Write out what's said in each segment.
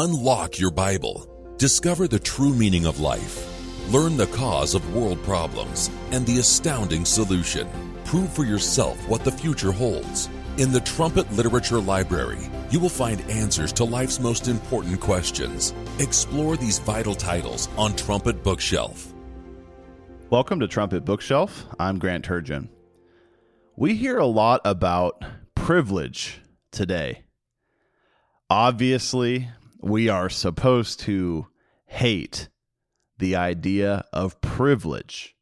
Unlock your Bible. Discover the true meaning of life. Learn the cause of world problems and the astounding solution. Prove for yourself what the future holds. In the Trumpet Literature Library, you will find answers to life's most important questions. Explore these vital titles on Trumpet Bookshelf. Welcome to Trumpet Bookshelf. I'm Grant Turgeon. We hear a lot about privilege today. Obviously, we are supposed to hate the idea of privilege.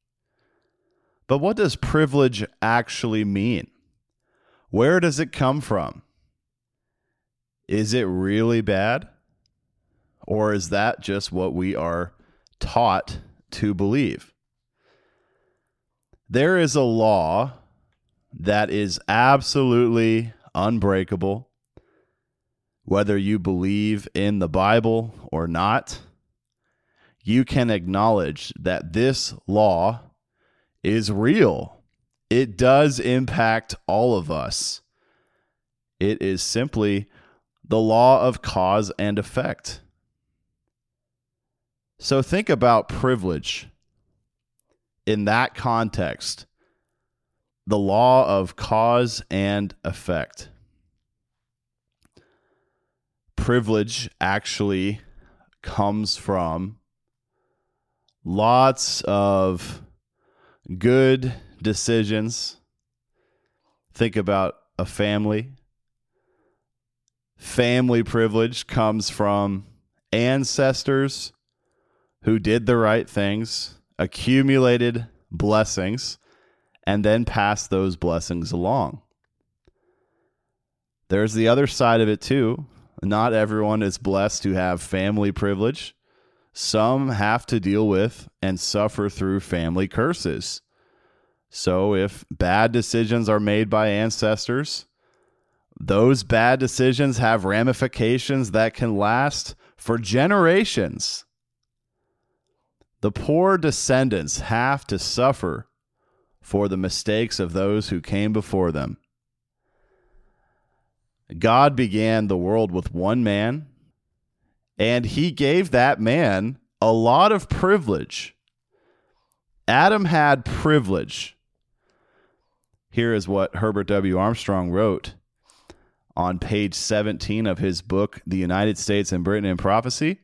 But what does privilege actually mean? Where does it come from? Is it really bad? Or is that just what we are taught to believe? There is a law that is absolutely unbreakable, whether you believe in the Bible or not. You can acknowledge that this law is real. It does impact all of us. It is simply the law of cause and effect. So think about privilege in that context. The law of cause and effect. Privilege actually comes from lots of good decisions. Think about a family. Family privilege comes from ancestors who did the right things, accumulated blessings, and then pass those blessings along. There's the other side of it too. Not everyone is blessed to have family privilege. Some have to deal with and suffer through family curses. So if bad decisions are made by ancestors, those bad decisions have ramifications that can last for generations. The poor descendants have to suffer for the mistakes of those who came before them. God began the world with one man, and he gave that man a lot of privilege. Adam had privilege. Here is what Herbert W. Armstrong wrote on page 17 of his book, The United States and Britain in Prophecy.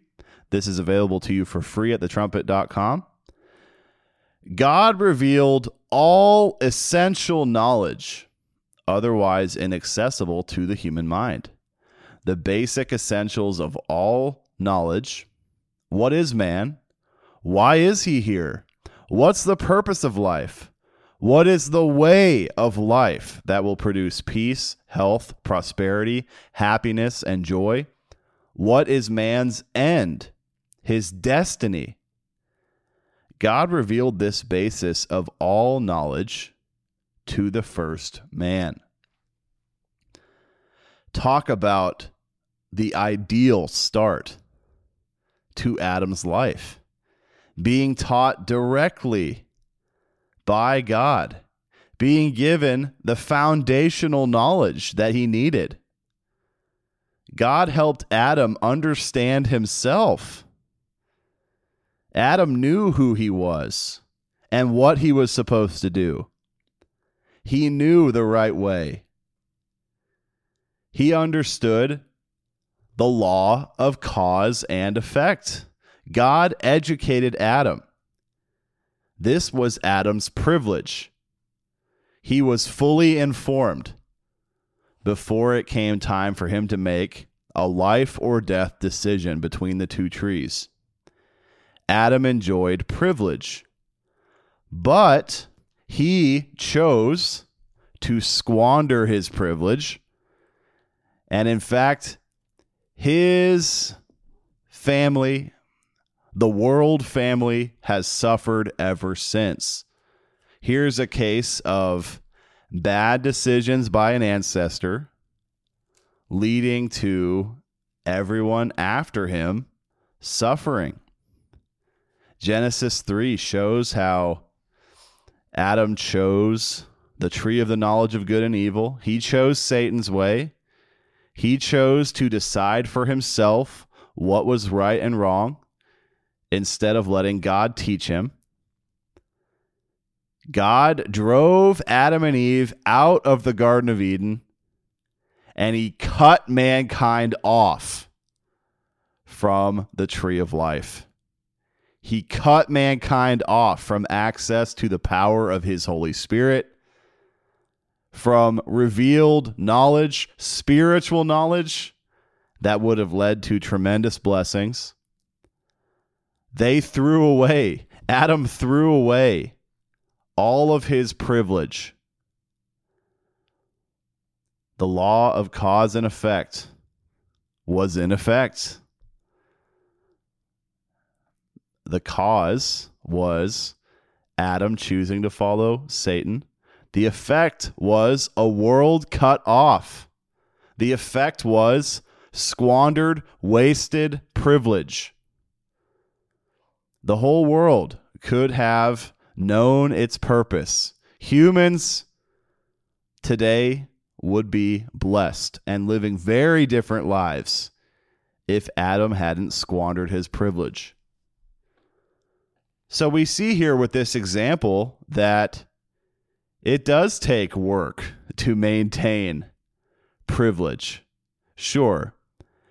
This is available to you for free at thetrumpet.com. God revealed all essential knowledge, otherwise inaccessible to the human mind. The basic essentials of all knowledge. What is man? Why is he here? What's the purpose of life? What is the way of life that will produce peace, health, prosperity, happiness, and joy? What is man's end? His destiny? God revealed this basis of all knowledge to the first man. Talk about the ideal start to Adam's life, being taught directly by God, being given the foundational knowledge that he needed. God helped Adam understand himself. Adam knew who he was and what he was supposed to do. He knew the right way. He understood the law of cause and effect. God educated Adam. This was Adam's privilege. He was fully informed before it came time for him to make a life or death decision between the two trees. Adam enjoyed privilege, but he chose to squander his privilege. And in fact, his family, the world family, has suffered ever since. Here's a case of bad decisions by an ancestor leading to everyone after him suffering. Genesis 3 shows how Adam chose the tree of the knowledge of good and evil. He chose Satan's way. He chose to decide for himself what was right and wrong instead of letting God teach him. God drove Adam and Eve out of the Garden of Eden, and he cut mankind off from the tree of life. He cut mankind off from access to the power of his Holy Spirit, from revealed knowledge, spiritual knowledge that would have led to tremendous blessings. They threw away, Adam threw away all of his privilege. The law of cause and effect was in effect. The cause was Adam choosing to follow Satan. The effect was a world cut off. The effect was squandered, wasted privilege. The whole world could have known its purpose. Humans today would be blessed and living very different lives if Adam hadn't squandered his privilege. So we see here with this example that it does take work to maintain privilege. Sure,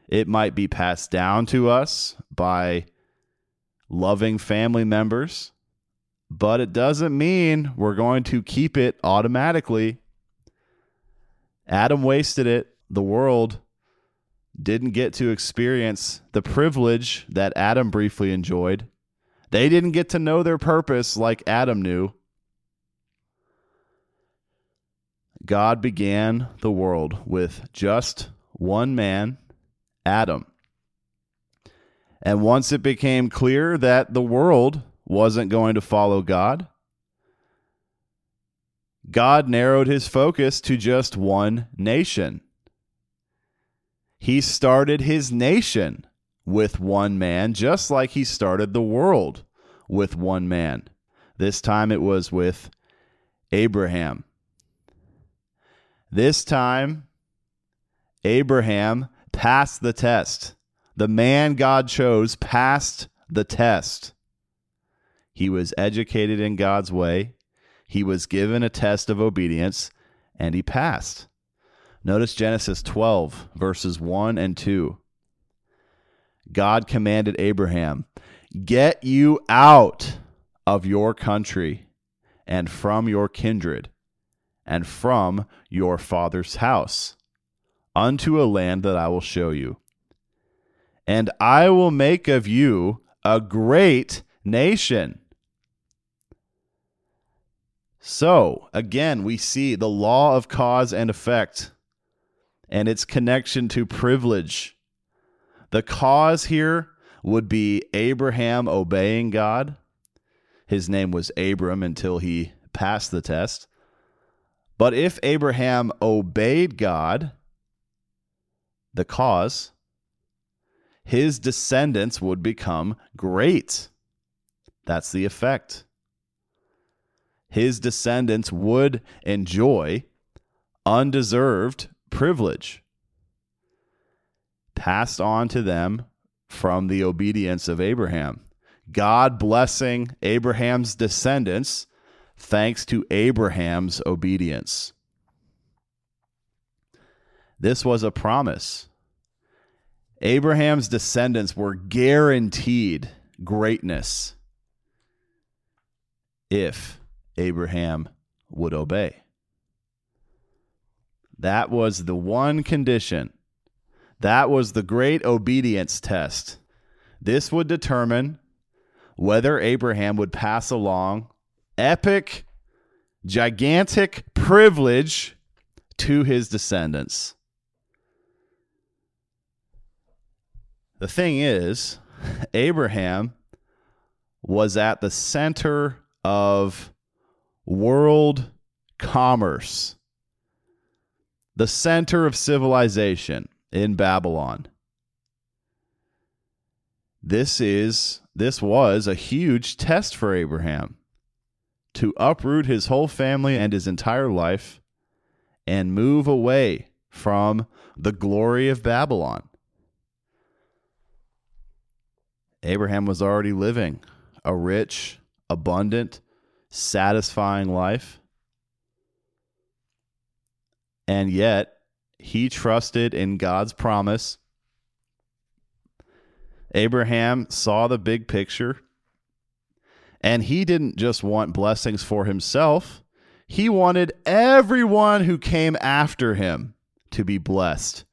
it might be passed down to us by loving family members, but it doesn't mean we're going to keep it automatically. Adam wasted it. The world didn't get to experience the privilege that Adam briefly enjoyed. They didn't get to know their purpose like Adam knew. God began the world with just one man, Adam. And once it became clear that the world wasn't going to follow God, God narrowed his focus to just one nation. He started his nation with one man, just like he started the world with one man. This time it was with Abraham. This time, Abraham passed the test. The man God chose passed the test. He was educated in God's way. He was given a test of obedience, and he passed. Notice Genesis 12, verses 1 and 2. God commanded Abraham, "Get you out of your country and from your kindred and from your father's house unto a land that I will show you. And I will make of you a great nation." So, again, we see the law of cause and effect and its connection to privilege. The cause here would be Abraham obeying God. His name was Abram until he passed the test. But if Abraham obeyed God, the cause, his descendants would become great. That's the effect. His descendants would enjoy undeserved privilege passed on to them from the obedience of Abraham. God blessing Abraham's descendants thanks to Abraham's obedience. This was a promise. Abraham's descendants were guaranteed greatness if Abraham would obey. That was the one condition. That was the great obedience test. This would determine whether Abraham would pass along epic, gigantic privilege to his descendants. The thing is, Abraham was at the center of world commerce, the center of civilization in Babylon. This was a huge test for Abraham to uproot his whole family and his entire life and move away from the glory of Babylon. Abraham was already living a rich, abundant, satisfying life. And yet, he trusted in God's promise. Abraham saw the big picture, and he didn't just want blessings for himself. He wanted everyone who came after him to be blessed,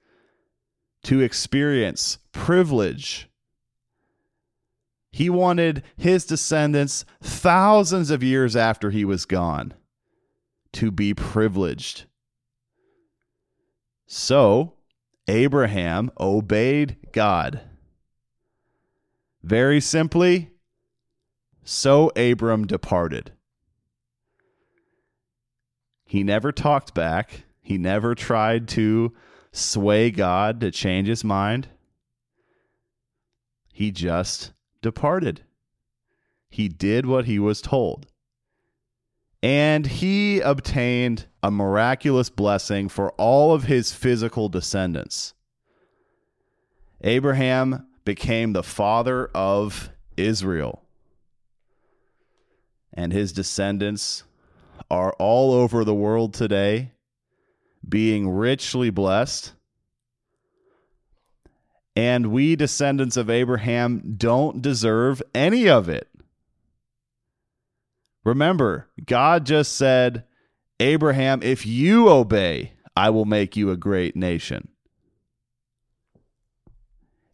to experience privilege. He wanted his descendants thousands of years after he was gone to be privileged. So Abraham obeyed God. Very simply, so Abram departed. He never talked back. He never tried to sway God to change his mind. He just departed. He did what he was told. And he obtained a miraculous blessing for all of his physical descendants. Abraham became the father of Israel. And his descendants are all over the world today, being richly blessed. And we descendants of Abraham don't deserve any of it. Remember, God just said, Abraham, if you obey, I will make you a great nation.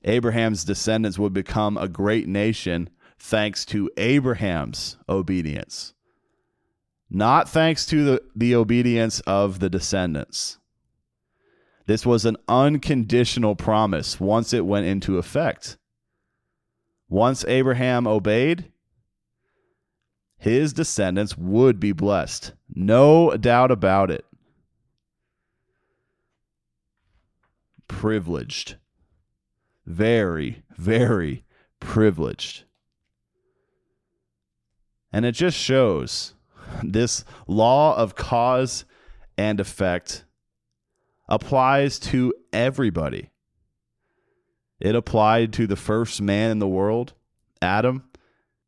Abraham's descendants would become a great nation thanks to Abraham's obedience, not thanks to the obedience of the descendants. This was an unconditional promise once it went into effect. Once Abraham obeyed, his descendants would be blessed. No doubt about it. Privileged. Very, very privileged. And it just shows this law of cause and effect applies to everybody. It applied to the first man in the world, Adam.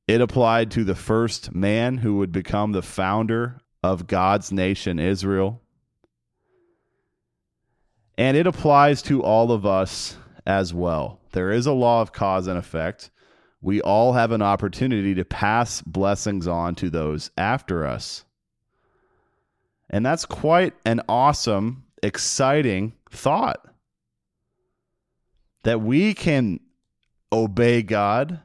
It applied to the first man who would become the founder of God's nation, Israel. And it applies to all of us as well. There is a law of cause and effect. We all have an opportunity to pass blessings on to those after us. And that's quite an awesome, exciting thought, that we can obey God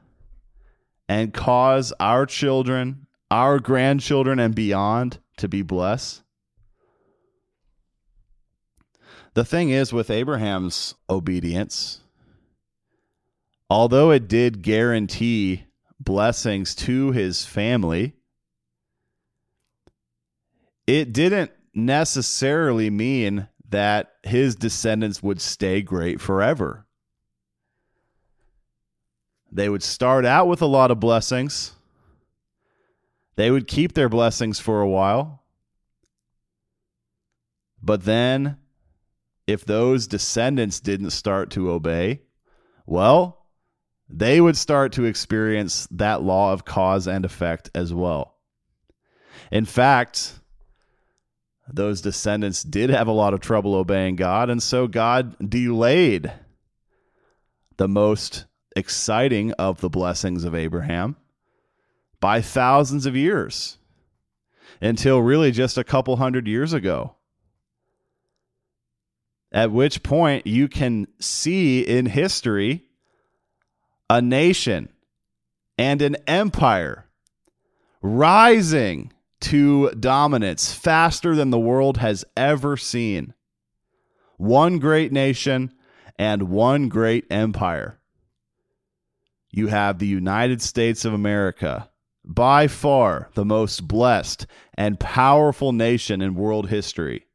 and cause our children, our grandchildren, and beyond to be blessed. The thing is, with Abraham's obedience, although it did guarantee blessings to his family, it didn't necessarily mean that his descendants would stay great forever. They would start out with a lot of blessings. They would keep their blessings for a while. But then, if those descendants didn't start to obey, well, they would start to experience that law of cause and effect as well. In fact, those descendants did have a lot of trouble obeying God, and so God delayed the most exciting of the blessings of Abraham by thousands of years until really just a couple hundred years ago. At which point you can see in history a nation and an empire rising to dominance faster than the world has ever seen. One great nation and one great empire. You have the United States of America, by far the most blessed and powerful nation in world history.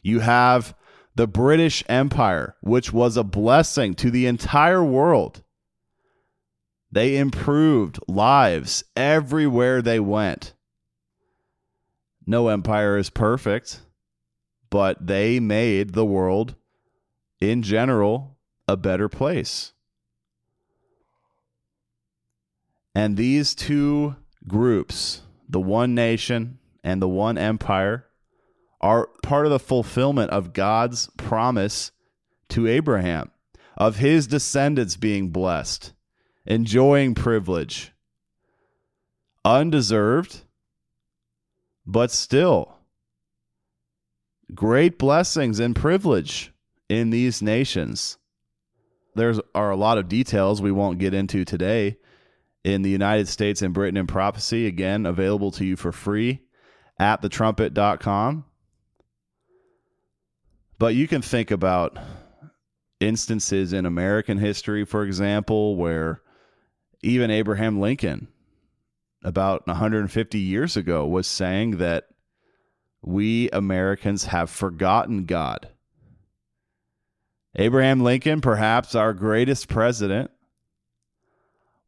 You have the British Empire, which was a blessing to the entire world. They improved lives everywhere they went. No empire is perfect, but they made the world, in general, a better place. And these two groups, the one nation and the one empire, are part of the fulfillment of God's promise to Abraham, of his descendants being blessed, enjoying privilege, undeserved, but still great blessings and privilege in these nations. There are a lot of details we won't get into today in The United States and Britain in Prophecy, again, available to you for free at thetrumpet.com. But you can think about instances in American history, for example, where even Abraham Lincoln, about 150 years ago, was saying that we Americans have forgotten God. Abraham Lincoln, perhaps our greatest president,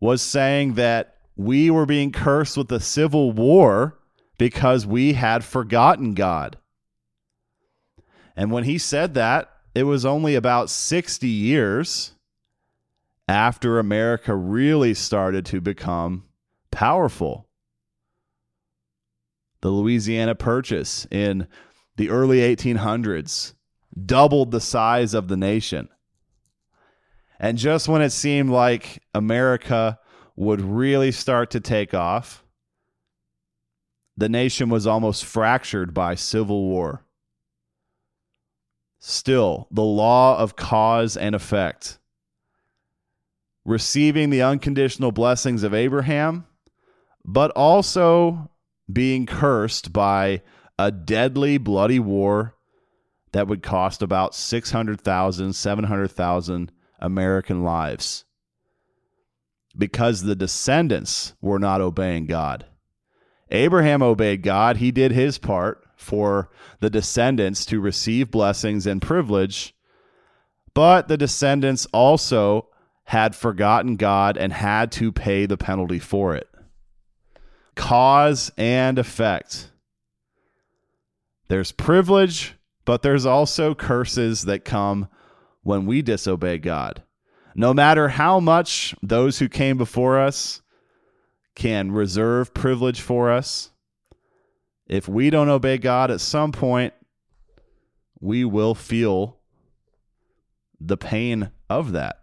was saying that we were being cursed with the Civil War because we had forgotten God. And when he said that, it was only about 60 years after America really started to become powerful. The Louisiana Purchase in the early 1800s doubled the size of the nation. And just when it seemed like America would really start to take off, the nation was almost fractured by civil war. Still, the law of cause and effect. Receiving the unconditional blessings of Abraham, but also being cursed by a deadly, bloody war that would cost about 600,000, 700,000 American lives because the descendants were not obeying God. Abraham obeyed God. He did his part for the descendants to receive blessings and privilege, but the descendants also had forgotten God and had to pay the penalty for it. Cause and effect. There's privilege, but there's also curses that come when we disobey God. No matter how much those who came before us can reserve privilege for us, if we don't obey God at some point, we will feel the pain of that.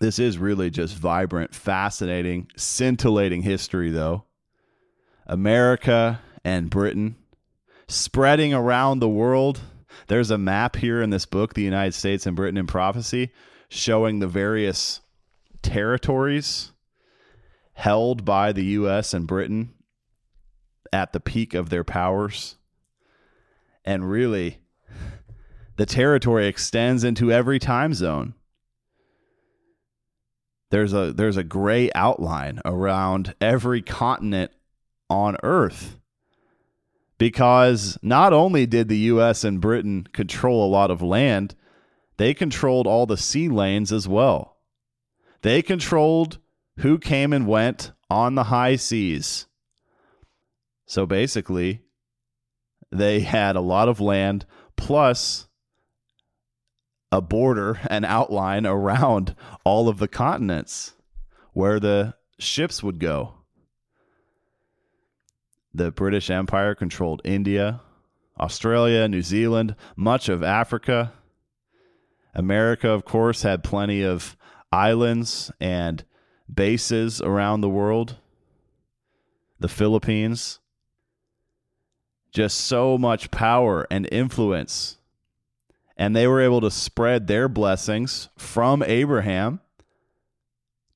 This is really just vibrant, fascinating, scintillating history, though. America and Britain spreading around the world. There's a map here in this book, The United States and Britain in Prophecy, showing the various territories held by the U.S. and Britain at the peak of their powers. And really, the territory extends into every time zone. There's a gray outline around every continent on Earth. Because not only did the U.S. and Britain control a lot of land, they controlled all the sea lanes as well. They controlled who came and went on the high seas. So basically, they had a lot of land plus a border, an outline around all of the continents where the ships would go. The British Empire controlled India, Australia, New Zealand, much of Africa. America, of course, had plenty of islands and bases around the world. The Philippines. Just so much power and influence. And they were able to spread their blessings from Abraham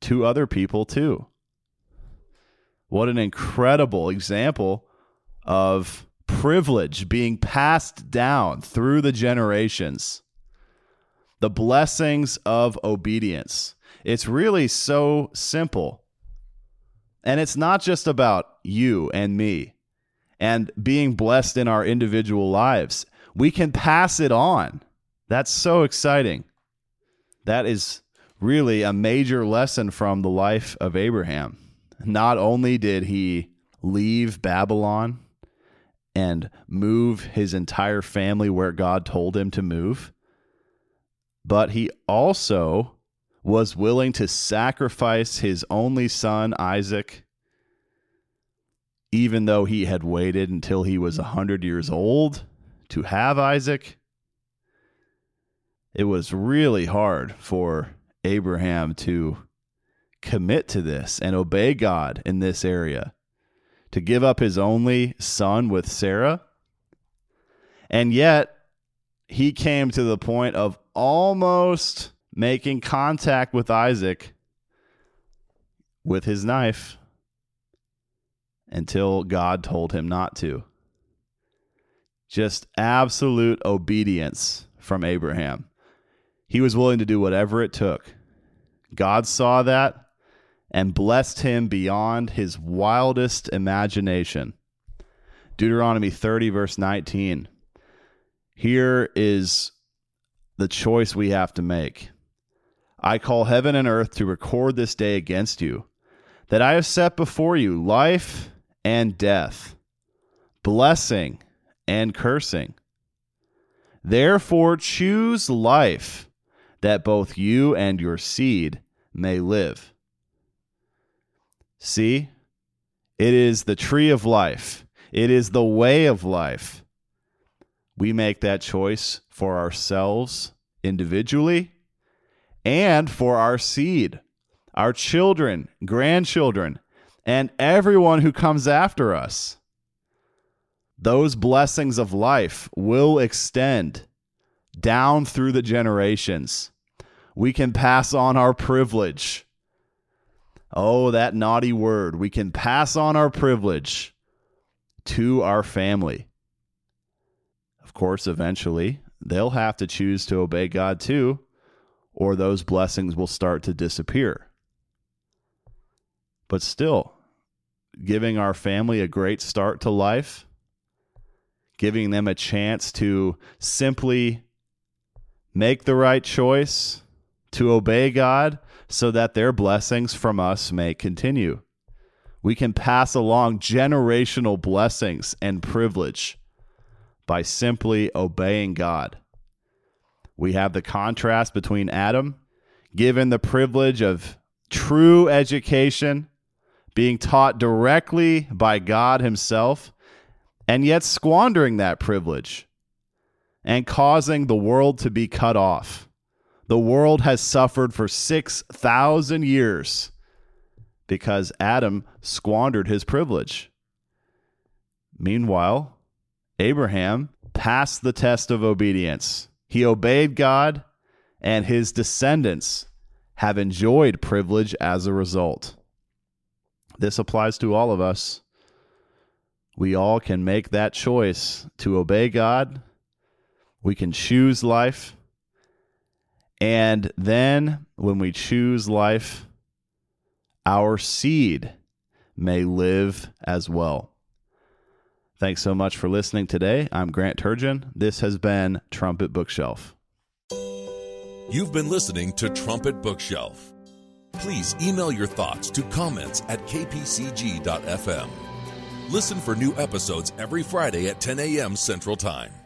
to other people too. What an incredible example of privilege being passed down through the generations. The blessings of obedience. It's really so simple. And it's not just about you and me and being blessed in our individual lives. We can pass it on. That's so exciting. That is really a major lesson from the life of Abraham. Not only did he leave Babylon and move his entire family where God told him to move, but he also was willing to sacrifice his only son, Isaac, even though he had waited until he was 100 years old to have Isaac. It was really hard for Abraham to commit to this and obey God in this area, to give up his only son with Sarah. And yet he came to the point of almost making contact with Isaac with his knife until God told him not to. Just absolute obedience from Abraham. He was willing to do whatever it took. God saw that and blessed him beyond his wildest imagination. Deuteronomy 30, verse 19. Here is the choice we have to make. I call heaven and earth to record this day against you, that I have set before you life and death, blessing and cursing. Therefore choose life, that both you and your seed may live. See, it is the tree of life. It is the way of life. We make that choice for ourselves individually and for our seed, our children, grandchildren, and everyone who comes after us. Those blessings of life will extend down through the generations. We can pass on our privilege. Oh, that naughty word. We can pass on our privilege to our family. Of course, eventually, they'll have to choose to obey God too, or those blessings will start to disappear. But still, giving our family a great start to life, giving them a chance to simply make the right choice, to obey God so that their blessings from us may continue. We can pass along generational blessings and privilege by simply obeying God. We have the contrast between Adam, given the privilege of true education, being taught directly by God himself, and yet squandering that privilege and causing the world to be cut off. The world has suffered for 6,000 years because Adam squandered his privilege. Meanwhile, Abraham passed the test of obedience. He obeyed God, and his descendants have enjoyed privilege as a result. This applies to all of us. We all can make that choice to obey God. We can choose life. And then when we choose life, our seed may live as well. Thanks so much for listening today. I'm Grant Turgeon. This has been Trumpet Bookshelf. You've been listening to Trumpet Bookshelf. Please email your thoughts to comments@kpcg.fm. Listen for new episodes every Friday at 10 a.m. Central Time.